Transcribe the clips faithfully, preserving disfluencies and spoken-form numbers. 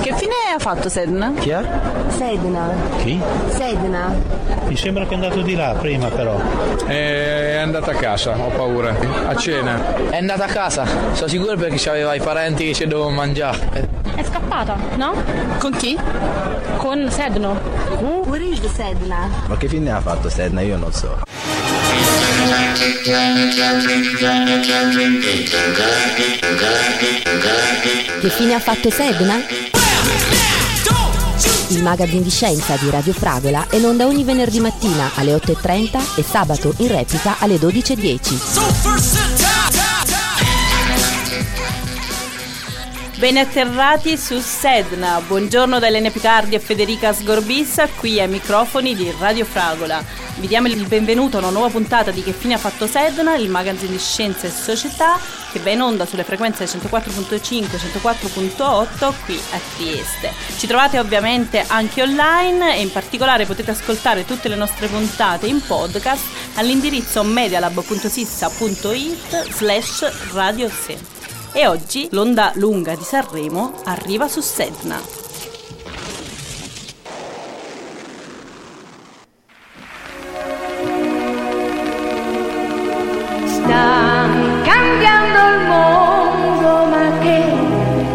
Che fine ha fatto Sedna? Chi è? Sedna. Chi? Sedna. Mi sembra che è andato di là prima però. È andata a casa, ho paura. A cena. È andata a casa, sono sicuro perché c'aveva i parenti che ci dovevano mangiare. È scappata, no? Con chi? Con Sedno. Uh. Sedna. Ma che fine ha fatto Sedna? Io non so. Che fine ha fatto Sedna? Il magazine di scienza di Radio Fragola è in onda ogni venerdì mattina alle otto e trenta e sabato in replica alle dodici e dieci. Ben atterrati su Sedna, buongiorno da Elena Picardi e Federica Sgorbissa, qui ai microfoni di Radio Fragola. Vi diamo il benvenuto a una nuova puntata di Che fine ha fatto Sedna, il magazine di scienza e società, che va in onda sulle frequenze centoquattro virgola cinque e centoquattro virgola otto qui a Trieste. Ci trovate ovviamente anche online e in particolare potete ascoltare tutte le nostre puntate in podcast all'indirizzo medialab.sissa.it slash radio se. E oggi l'onda lunga di Sanremo arriva su Sedna. Sta cambiando il mondo, ma che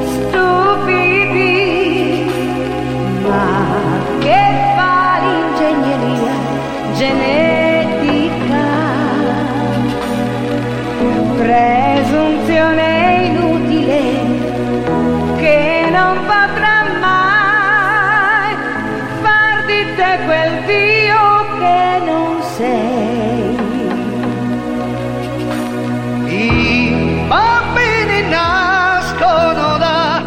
stupidi, ma che fa l'ingegneria genetica, presunzione che non potrà mai far di te quel Dio che non sei. I bambini nascono da...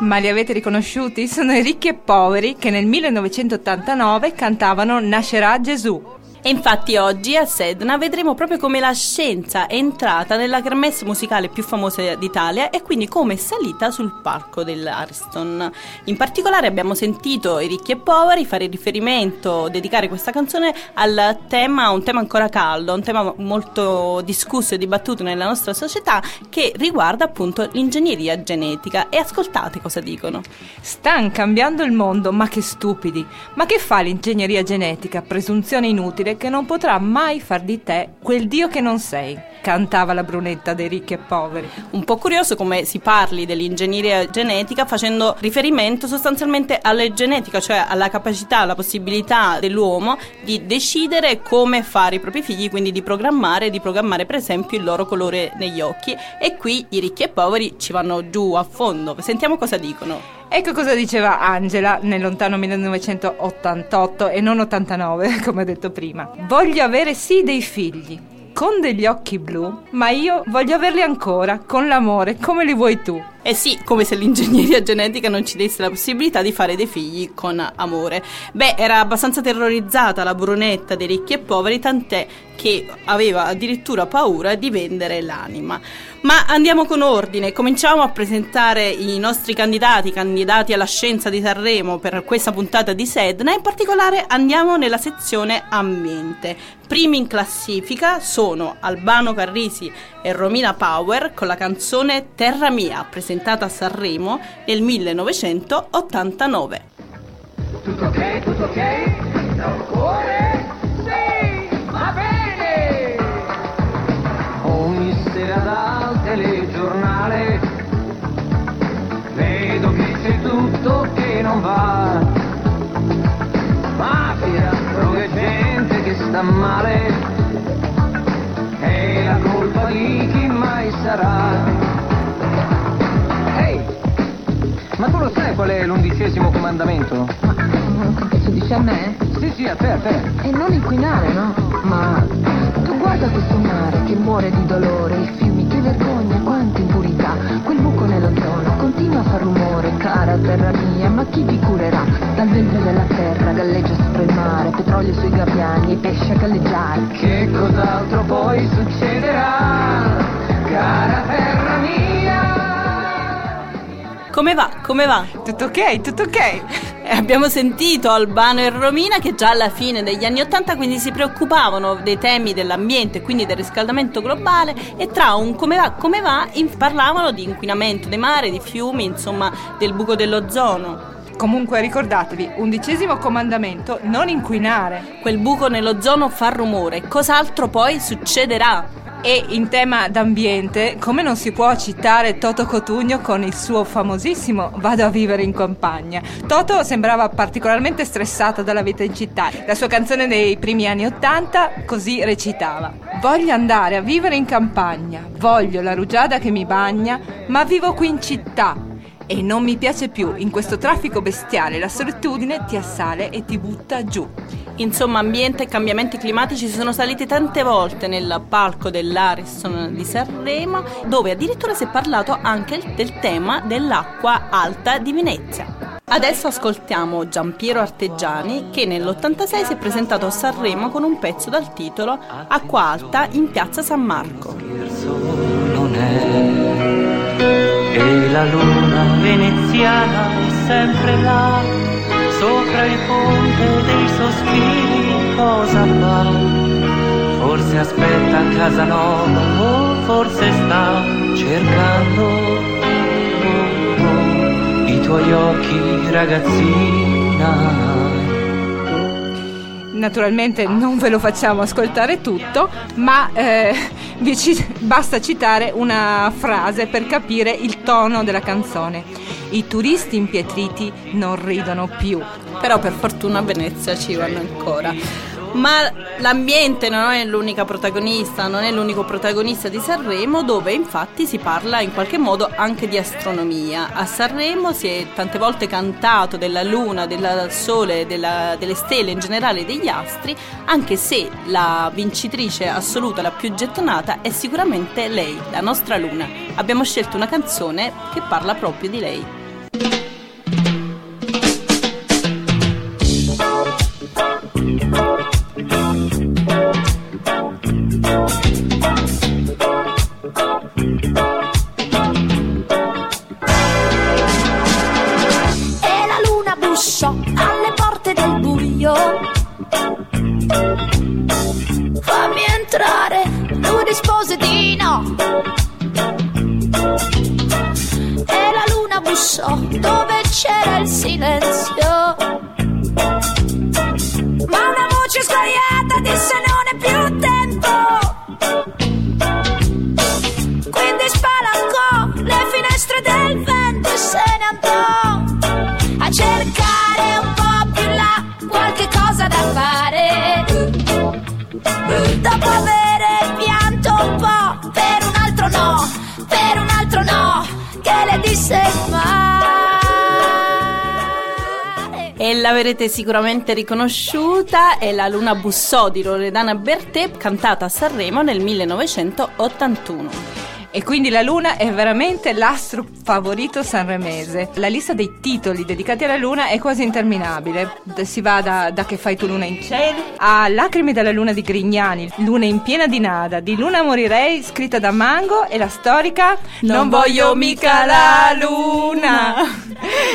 Ma li avete riconosciuti? Sono i Ricchi e Poveri che nel millenovecentottantanove cantavano Nascerà Gesù. E infatti oggi a Sedna vedremo proprio come la scienza è entrata nella kermesse musicale più famosa d'Italia e quindi come è salita sul palco dell'Ariston. In particolare abbiamo sentito i Ricchi e Poveri fare riferimento, dedicare questa canzone al tema, un tema ancora caldo, un tema molto discusso e dibattuto nella nostra società che riguarda appunto l'ingegneria genetica. E ascoltate cosa dicono. Stan cambiando il mondo, ma che stupidi! Ma che fa l'ingegneria genetica? Presunzione inutile che non potrà mai far di te quel Dio che non sei, cantava la brunetta dei Ricchi e Poveri. Un po' curioso come si parli dell'ingegneria genetica facendo riferimento sostanzialmente alla genetica, cioè alla capacità, alla possibilità dell'uomo di decidere come fare i propri figli, quindi di programmare, di programmare per esempio il loro colore negli occhi. E qui i Ricchi e Poveri ci vanno giù a fondo, sentiamo cosa dicono. Ecco cosa diceva Angela nel lontano millenovecentottantotto e non ottantanove, come ho detto prima. Voglio avere sì dei figli, con degli occhi blu, ma io voglio averli ancora, con l'amore, come li vuoi tu. Eh sì, come se l'ingegneria genetica non ci desse la possibilità di fare dei figli con amore. Beh, era abbastanza terrorizzata la brunetta dei Ricchi e Poveri, tant'è che aveva addirittura paura di vendere l'anima. Ma andiamo con ordine, cominciamo a presentare i nostri candidati, candidati alla scienza di Sanremo per questa puntata di Sedna. In particolare andiamo nella sezione ambiente. Primi in classifica sono Albano Carrisi e Romina Power con la canzone Terra Mia, presentata a Sanremo nel millenovecentottantanove. Tutto ok, tutto ok, da un cuore, sì, va bene. Ogni sera dal telegiornale vedo che c'è tutto che non va. Mafia, droga, gente che sta male, è la colpa di chi mai sarà. Ma tu lo sai qual è l'undicesimo comandamento? Ma tu dici a me? Sì, sì, a te, a te. E non inquinare, no? Ma tu guarda questo mare che muore di dolore, i fiumi, che vergogna, quanta impurità. Quel buco nell'ozono continua a far rumore, cara terra mia, ma chi ti curerà? Dal ventre della terra galleggia sopra il mare, petrolio sui gabbiani e pesce a galleggiare. Che cos'altro poi succederà, cara terra mia? Come va? Come va? Tutto ok, tutto ok. Abbiamo sentito Albano e Romina che già alla fine degli anni Ottanta quindi si preoccupavano dei temi dell'ambiente, quindi del riscaldamento globale, e tra un come va, come va in, parlavano di inquinamento dei mari, di fiumi, insomma del buco dell'ozono. Comunque ricordatevi, undicesimo comandamento, non inquinare. Quel buco nell'ozono fa rumore, cos'altro poi succederà? E in tema d'ambiente, come non si può citare Toto Cutugno con il suo famosissimo Vado a vivere in campagna. Toto sembrava particolarmente stressato dalla vita in città. La sua canzone dei primi anni Ottanta così recitava: voglio andare a vivere in campagna, voglio la rugiada che mi bagna, ma vivo qui in città e non mi piace più, in questo traffico bestiale la solitudine ti assale e ti butta giù. Insomma, ambiente e cambiamenti climatici sono saliti tante volte nel palco dell'Ariston di Sanremo, dove addirittura si è parlato anche del tema dell'acqua alta di Venezia. Adesso ascoltiamo Giampiero Artegiani, che nell'ottantasei si è presentato a Sanremo con un pezzo dal titolo Acqua alta in piazza San Marco. Non è, e la luna veneziana è sempre là. Sopra il ponte dei sospiri cosa fa? Forse aspetta a casa nuova o forse sta cercando oh, oh, i tuoi occhi ragazzina. Naturalmente non ve lo facciamo ascoltare tutto, ma eh, vi ci, basta citare una frase per capire il tono della canzone. I turisti impietriti non ridono più. Però per fortuna a Venezia ci vanno ancora. Ma l'ambiente non è l'unica protagonista, non è l'unico protagonista di Sanremo, dove infatti si parla in qualche modo anche di astronomia. A Sanremo si è tante volte cantato della luna, del sole, della, delle stelle in generale, degli astri, anche se la vincitrice assoluta, la più gettonata, è sicuramente lei, la nostra luna. Abbiamo scelto una canzone che parla proprio di lei. Dove c'era il silenzio, ma una voce sguaiata disse non è più tempo, quindi spalancò le finestre del vento e se ne andò a cercare un po' più là qualche cosa da fare, dopo avere pianto un po' per un altro no, per un altro no che le disse mai. E l'avrete sicuramente riconosciuta, è la Luna bussò di Loredana Bertè, cantata a Sanremo nel millenovecentottantuno. E quindi la Luna è veramente l'astro favorito sanremese. La lista dei titoli dedicati alla Luna è quasi interminabile. Si va da, da Che fai tu luna in cielo a Lacrime della luna di Grignani, Luna in piena di nada, Di luna morirei, scritta da Mango, e la storica Non, non voglio mica la luna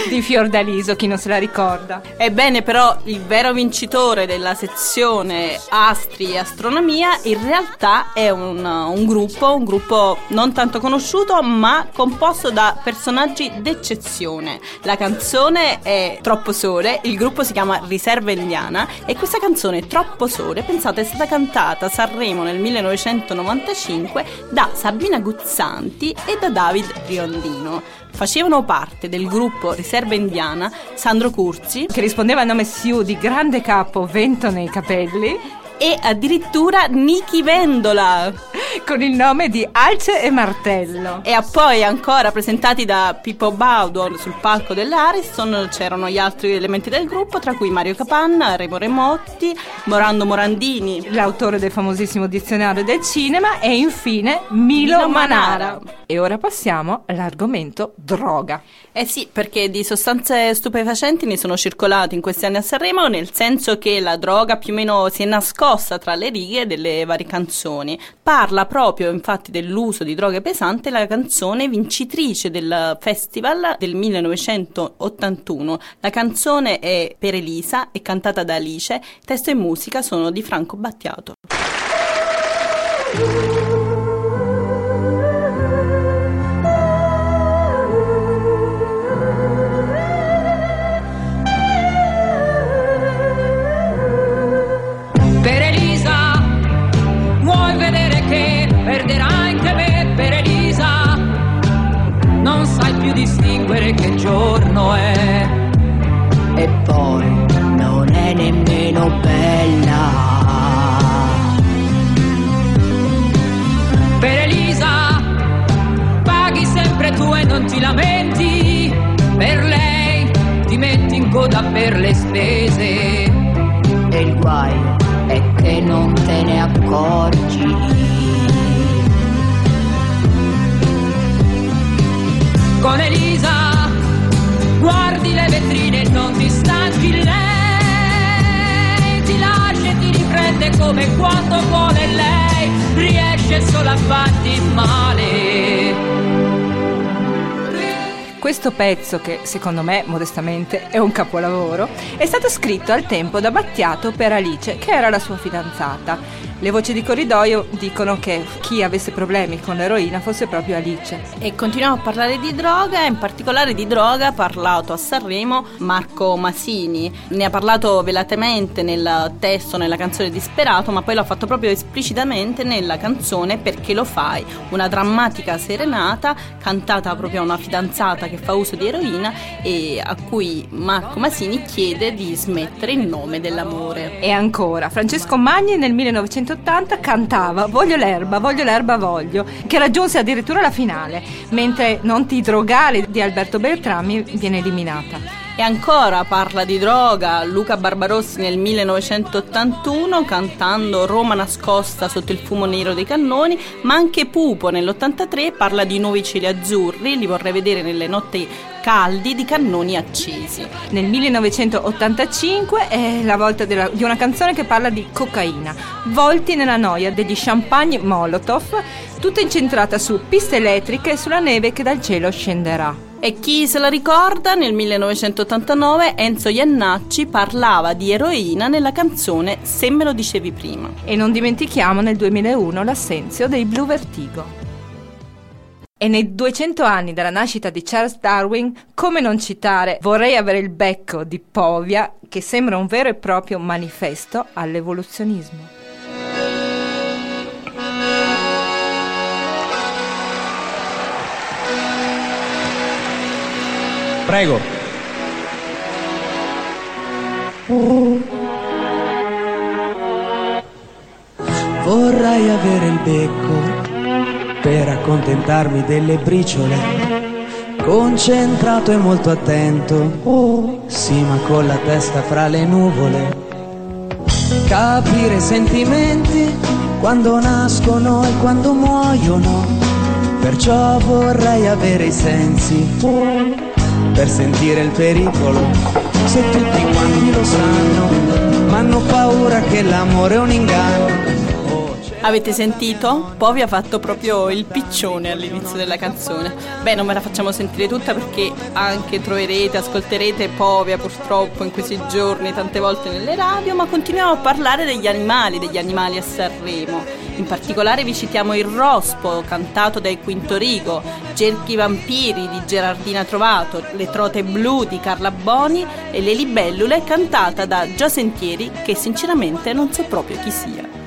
di Fiordaliso, chi non se la ricorda. Ebbene, però il vero vincitore della sezione Astri e Astronomia in realtà è un, un gruppo, un gruppo non non tanto conosciuto, ma composto da personaggi d'eccezione. La canzone è Troppo Sole, il gruppo si chiama Riserva Indiana e questa canzone Troppo Sole, pensate, è stata cantata a Sanremo nel millenovecentonovantacinque da Sabina Guzzanti e da David Riondino. Facevano parte del gruppo Riserva Indiana Sandro Curzi, che rispondeva al nome Siu di grande capo, vento nei capelli, e addirittura Niki Vendola con il nome di Alce e Martello. E poi ancora presentati da Pippo Baudo sul palco dell'Ariston c'erano gli altri elementi del gruppo, tra cui Mario Capanna, Remo Remotti, Morando Morandini, l'autore del famosissimo Dizionario del cinema, e infine Milo, Milo Manara. Manara. E ora passiamo all'argomento droga. Eh sì, perché di sostanze stupefacenti ne sono circolati in questi anni a Sanremo, nel senso che la droga più o meno si è nascosta tra le righe delle varie canzoni. Parla parla proprio infatti dell'uso di droghe pesanti, la canzone vincitrice del festival del millenovecentottantuno. La canzone è Per Elisa, è cantata da Alice, testo e musica sono di Franco Battiato. Che giorno è, e poi non è nemmeno bella. Per Elisa paghi sempre tu e non ti lamenti, per lei ti metti in coda per le spese e il guai è che non te ne accorgi. Con Elisa guardi le vetrine e non ti stanchi, lei ti lascia e ti riprende come quando vuole lei, riesce solo a farti male. Questo pezzo, che secondo me modestamente è un capolavoro, è stato scritto al tempo da Battiato per Alice, che era la sua fidanzata. Le voci di corridoio dicono che chi avesse problemi con l'eroina fosse proprio Alice. E continuiamo a parlare di droga, in particolare di droga ha parlato a Sanremo Marco Masini. Ne ha parlato velatamente nel testo, nella canzone Disperato, ma poi l'ha fatto proprio esplicitamente nella canzone Perché lo fai, una drammatica serenata cantata proprio a una fidanzata che fa uso di eroina e a cui Marco Masini chiede di smettere in nome dell'amore. E ancora, Francesco Magni nel millenovecentottanta cantava Voglio l'erba, voglio l'erba, voglio, che raggiunse addirittura la finale, mentre Non ti drogare di Alberto Beltrami viene eliminata. E ancora parla di droga Luca Barbarossi nel millenovecentottantuno cantando Roma nascosta sotto il fumo nero dei cannoni, ma anche Pupo nell'ottantatré parla di nuovi cieli azzurri, li vorrei vedere nelle notti caldi di cannoni accesi. Nel millenovecentottantacinque è la volta della, di una canzone che parla di cocaina, volti nella noia degli champagne Molotov, tutta incentrata su piste elettriche e sulla neve che dal cielo scenderà. E chi se la ricorda, nel millenovecentottantanove Enzo Iannacci parlava di eroina nella canzone Se me lo dicevi prima. E non dimentichiamo nel duemilauno l'assenzio dei Blu Vertigo. E nei duecento anni dalla nascita di Charles Darwin, come non citare Vorrei avere il becco di Povia, che sembra un vero e proprio manifesto all'evoluzionismo. Prego. Vorrei avere il becco per accontentarmi delle briciole, concentrato e molto attento, sì ma con la testa fra le nuvole, capire i sentimenti quando nascono e quando muoiono, perciò vorrei avere i sensi per sentire il pericolo, se tutti quanti lo sanno, ma hanno paura che l'amore è un inganno. Avete sentito? Povi ha fatto proprio il piccione all'inizio della canzone. Beh, non ve la facciamo sentire tutta perché anche troverete, ascolterete Povia purtroppo in questi giorni tante volte nelle radio, ma continuiamo a parlare degli animali, degli animali a Sanremo. In particolare vi citiamo Il Rospo, cantato dai Quintorigo, Cerchi Vampiri di Gerardina Trovato, Le Trote Blu di Carla Boni e Le Libellule, cantata da Giasentieri, che sinceramente non so proprio chi sia.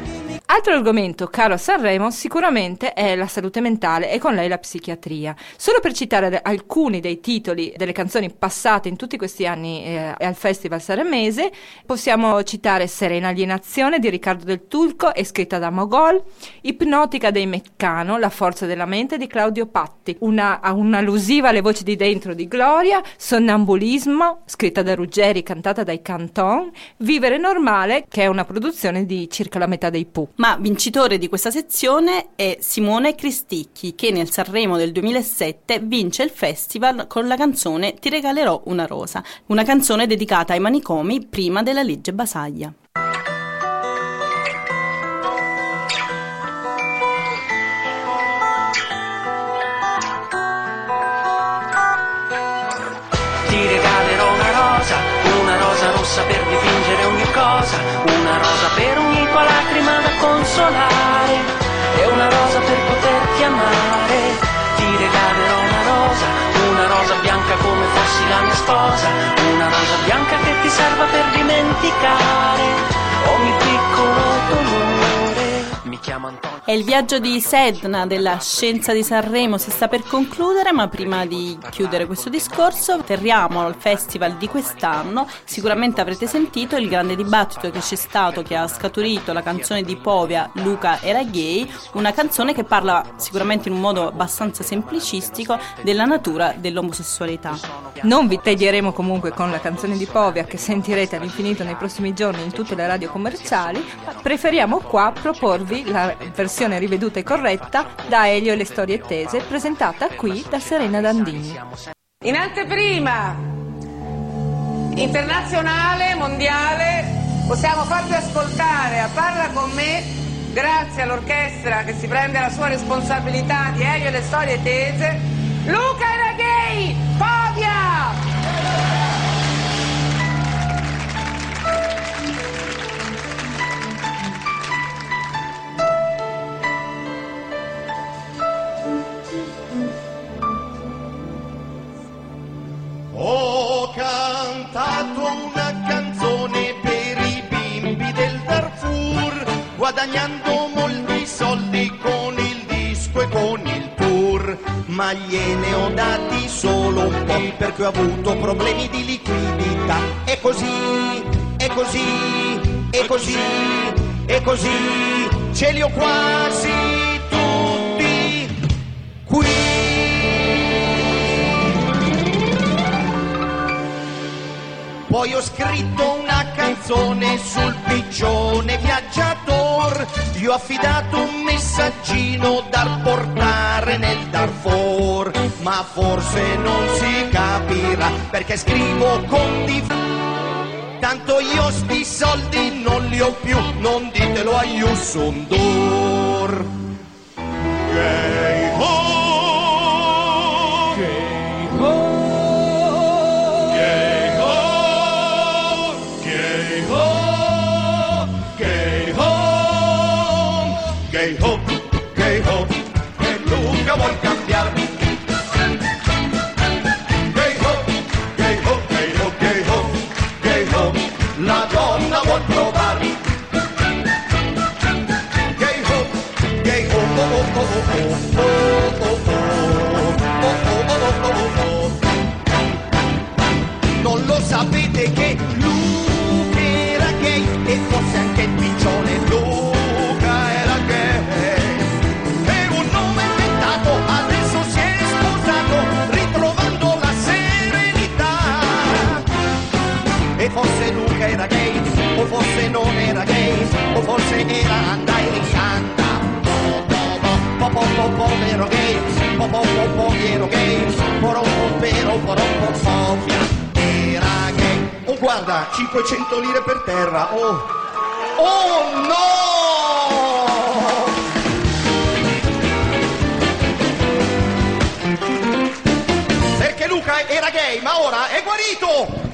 Altro argomento caro a Sanremo sicuramente è la salute mentale e con lei la psichiatria. Solo per citare alcuni dei titoli delle canzoni passate in tutti questi anni eh, al Festival Sanremese, possiamo citare Serena alienazione di Riccardo Del Turco e scritta da Mogol, Ipnotica dei Meccano, La forza della mente di Claudio Patti, una, un'allusiva alle voci di dentro di Gloria, Sonnambulismo scritta da Ruggeri, cantata dai Canton, Vivere normale, che è una produzione di circa la metà dei Pupo. Ma vincitore di questa sezione è Simone Cristicchi, che nel Sanremo del duemilasette vince il festival con la canzone Ti regalerò una rosa, una canzone dedicata ai manicomi prima della legge Basaglia. saper dipingere ogni cosa, una rosa per ogni tua lacrima da consolare, e una rosa per poterti amare. Ti regalerò una rosa, una rosa bianca come fossi la mia sposa, una rosa bianca che ti serva per dimenticare ogni piccolo dolore. Mi chiamo Antonio. E il viaggio di Sedna della Scienza di Sanremo si sta per concludere, ma prima di chiudere questo discorso torniamo al festival di quest'anno. Sicuramente avrete sentito il grande dibattito che c'è stato, che ha scaturito la canzone di Povia Luca era gay, una canzone che parla sicuramente in un modo abbastanza semplicistico della natura dell'omosessualità. Non vi tedieremo comunque con la canzone di Povia, che sentirete all'infinito nei prossimi giorni in tutte le radio commerciali, ma preferiamo qua proporvi la versione riveduta e corretta da Elio e le storie tese, presentata qui da Serena Dandini. In anteprima internazionale, mondiale, possiamo farvi ascoltare a Parla con me, grazie all'orchestra che si prende la sua responsabilità di Elio e le storie tese, Luca era gay, Povia! Ho cantato una canzone per i bimbi del Darfur, guadagnando molti soldi con il disco e con il tour, ma gliene ho dati solo un po' perché ho avuto problemi di liquidità. E così, e così, e così, e così, ce li ho quasi tutti qui. Poi ho scritto una canzone sul piccione viaggiator, gli ho affidato un messaggino da portare nel Darfur, ma forse non si capirà perché scrivo con di... Tanto io sti soldi non li ho più, non ditelo a Yusundur. Gay ho! Gay ho! Non lo sapete che Luca era gay e forse anche il piccione. Luca era gay, è un nome inventato, adesso si è sposato ritrovando la serenità. E forse Luca era gay, o forse non era gay, o forse era andai risanta. Po po po vero gay, po po po po vero gay, poro po vero poro po Povia era gay. Oh guarda, cinquecento lire per terra, oh, oh no! Perché Luca era gay, ma ora è guarito!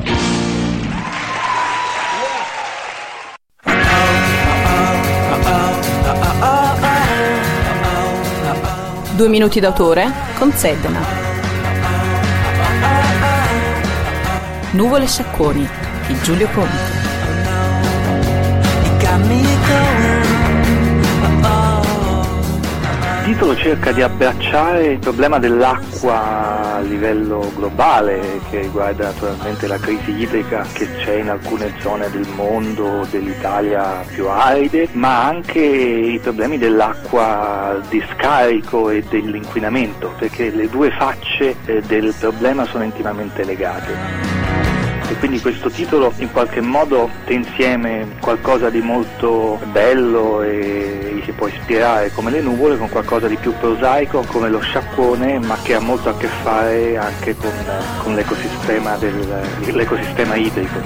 Due minuti d'autore con Sedna. Nuvole sciacconi di Giulio Conte. Il titolo cerca di abbracciare il problema dell'acqua a livello globale, che riguarda naturalmente la crisi idrica che c'è in alcune zone del mondo, dell'Italia più aride, ma anche i problemi dell'acqua di scarico e dell'inquinamento, perché le due facce del problema sono intimamente legate. E quindi questo titolo in qualche modo tiene insieme qualcosa di molto bello e che può ispirare come le nuvole con qualcosa di più prosaico come lo sciacquone, ma che ha molto a che fare anche con, con l'ecosistema, del, l'ecosistema idrico.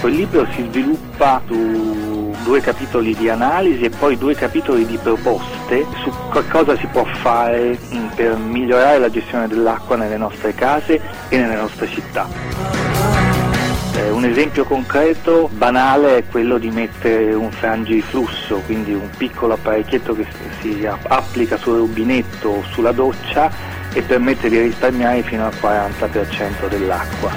Quel libro si sviluppa su due capitoli di analisi e poi due capitoli di proposte su cosa si può fare per migliorare la gestione dell'acqua nelle nostre case e nelle nostre città. Un esempio concreto, banale, è quello di mettere un frangiflusso, quindi un piccolo apparecchietto che si applica sul rubinetto o sulla doccia e permette di risparmiare fino al quaranta per cento dell'acqua.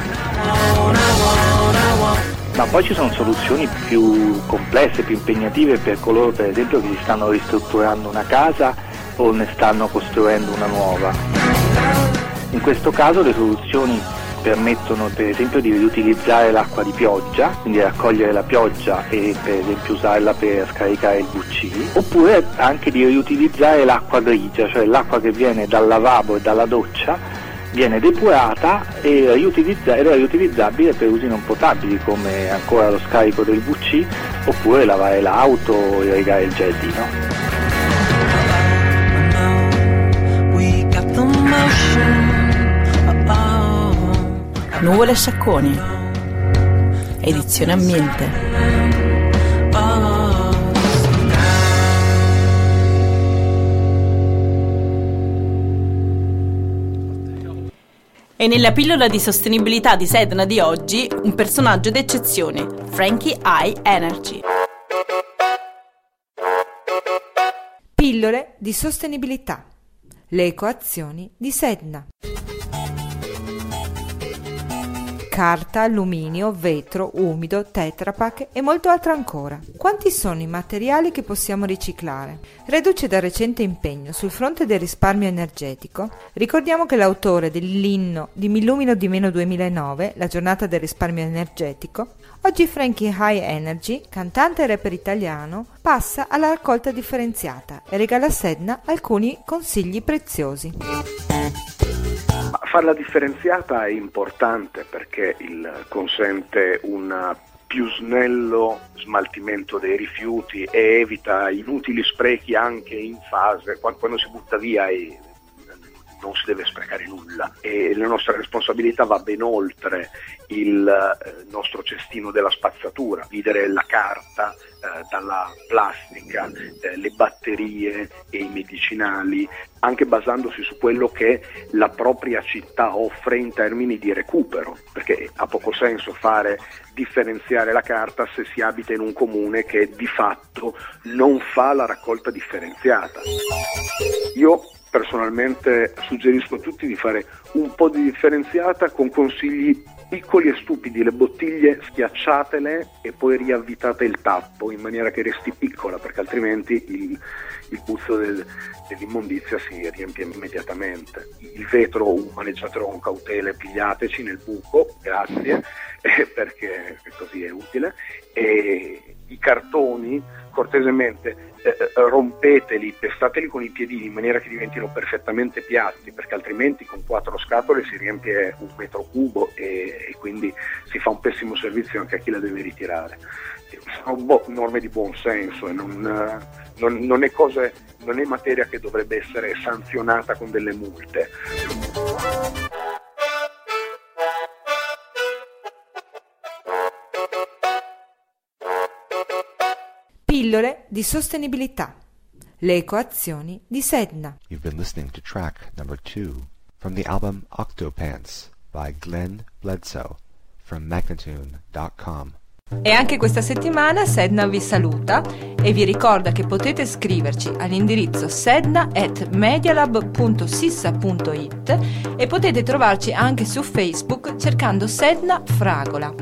Ma poi ci sono soluzioni più complesse, più impegnative per coloro per esempio che si stanno ristrutturando una casa o ne stanno costruendo una nuova. In questo caso le soluzioni permettono per esempio di riutilizzare l'acqua di pioggia, quindi raccogliere la pioggia e per esempio usarla per scaricare il vu ci, oppure anche di riutilizzare l'acqua grigia, cioè l'acqua che viene dal lavabo e dalla doccia viene depurata e riutilizza- ed è riutilizzabile per usi non potabili come ancora lo scarico del vu ci oppure lavare l'auto o irrigare il giardino. Nuvole e sacconi, edizione ambiente. E nella pillola di sostenibilità di Sedna di oggi, un personaggio d'eccezione, Frankie hi-nrg. Pillole di sostenibilità. Le ecoazioni di Sedna. Carta, alluminio, vetro, umido, tetrapack e molto altro ancora. Quanti sono i materiali che possiamo riciclare? Reduce dal recente impegno sul fronte del risparmio energetico, ricordiamo che l'autore dell'inno di Mi illumino di meno duemilanove, la giornata del risparmio energetico, oggi Frankie hi-nrg, cantante e rapper italiano, passa alla raccolta differenziata e regala a Sedna alcuni consigli preziosi. Farla differenziata è importante perché il consente un più snello smaltimento dei rifiuti e evita inutili sprechi anche in fase, quando si butta via e non si deve sprecare nulla. E la nostra responsabilità va ben oltre il nostro cestino della spazzatura, dividere la carta dalla plastica, le batterie e i medicinali, anche basandosi su quello che la propria città offre in termini di recupero, perché ha poco senso fare differenziare la carta se si abita in un comune che di fatto non fa la raccolta differenziata. Io personalmente suggerisco a tutti di fare un po' di differenziata con consigli piccoli e stupidi. Le bottiglie schiacciatele e poi riavvitate il tappo in maniera che resti piccola, perché altrimenti il, il puzzo del, dell'immondizia si riempie immediatamente. Il vetro maneggiatelo con cautela, pigliateci nel buco, grazie, eh, perché così è utile. E i cartoni cortesemente eh, rompeteli, pestateli con i piedini in maniera che diventino perfettamente piatti, perché altrimenti con quattro scatole si riempie un metro cubo e, e quindi si fa un pessimo servizio anche a chi la deve ritirare. Sono bo- norme di buon senso e non, non, non è cose, non è materia che dovrebbe essere sanzionata con delle multe. Pillole di sostenibilità. Le ecoazioni di Sedna. You've been listening to track number two from the album Octopants by Glenn Bledsoe from magnatune dot com. E anche questa settimana Sedna vi saluta e vi ricorda che potete scriverci all'indirizzo sedna at medialab punto sissa punto it e potete trovarci anche su Facebook cercando Sedna Fragola.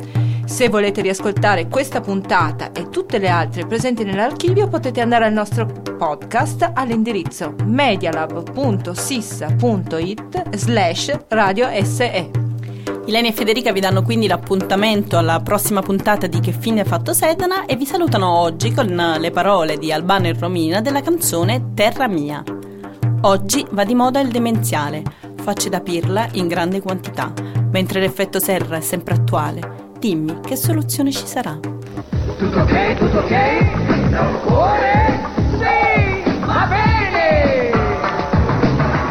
Se volete riascoltare questa puntata e tutte le altre presenti nell'archivio, potete andare al nostro podcast all'indirizzo medialab punto sissa punto it slash radio S E. Elena e Federica vi danno quindi l'appuntamento alla prossima puntata di Che fine ha fatto Sedna e vi salutano oggi con le parole di Albano e Romina della canzone Terra mia. Oggi va di moda il demenziale, facce da pirla in grande quantità, mentre l'effetto serra è sempre attuale. Dimmi che soluzione ci sarà. Tutto ok, tutto ok, da un cuore, sì, va bene.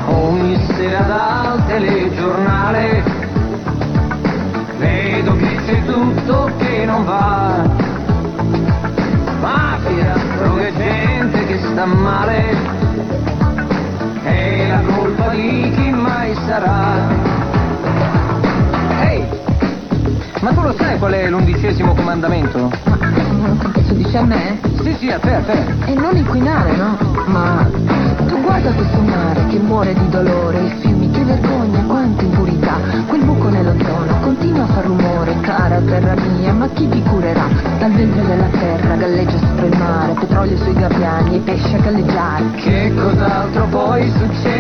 Ogni sera dal telegiornale vedo che c'è tutto che non va. Ma da male, è la colpa di chi mai sarà. Ehi, hey, ma tu lo sai qual è l'undicesimo comandamento? Ma tu dici a me? Sì, sì, a te, a te. E non inquinare, no? Ma tu guarda questo mare che muore di dolore, i fiumi, che vergogna, quanta impurità. Quel buco nell'ozono continua a far rumore, cara terra mia, ma chi ti curerà? Dal ventre della terra galleggia sopra il mare, petrolio sui gabbiani e pesce a galleggiare. Che cos'altro poi succede?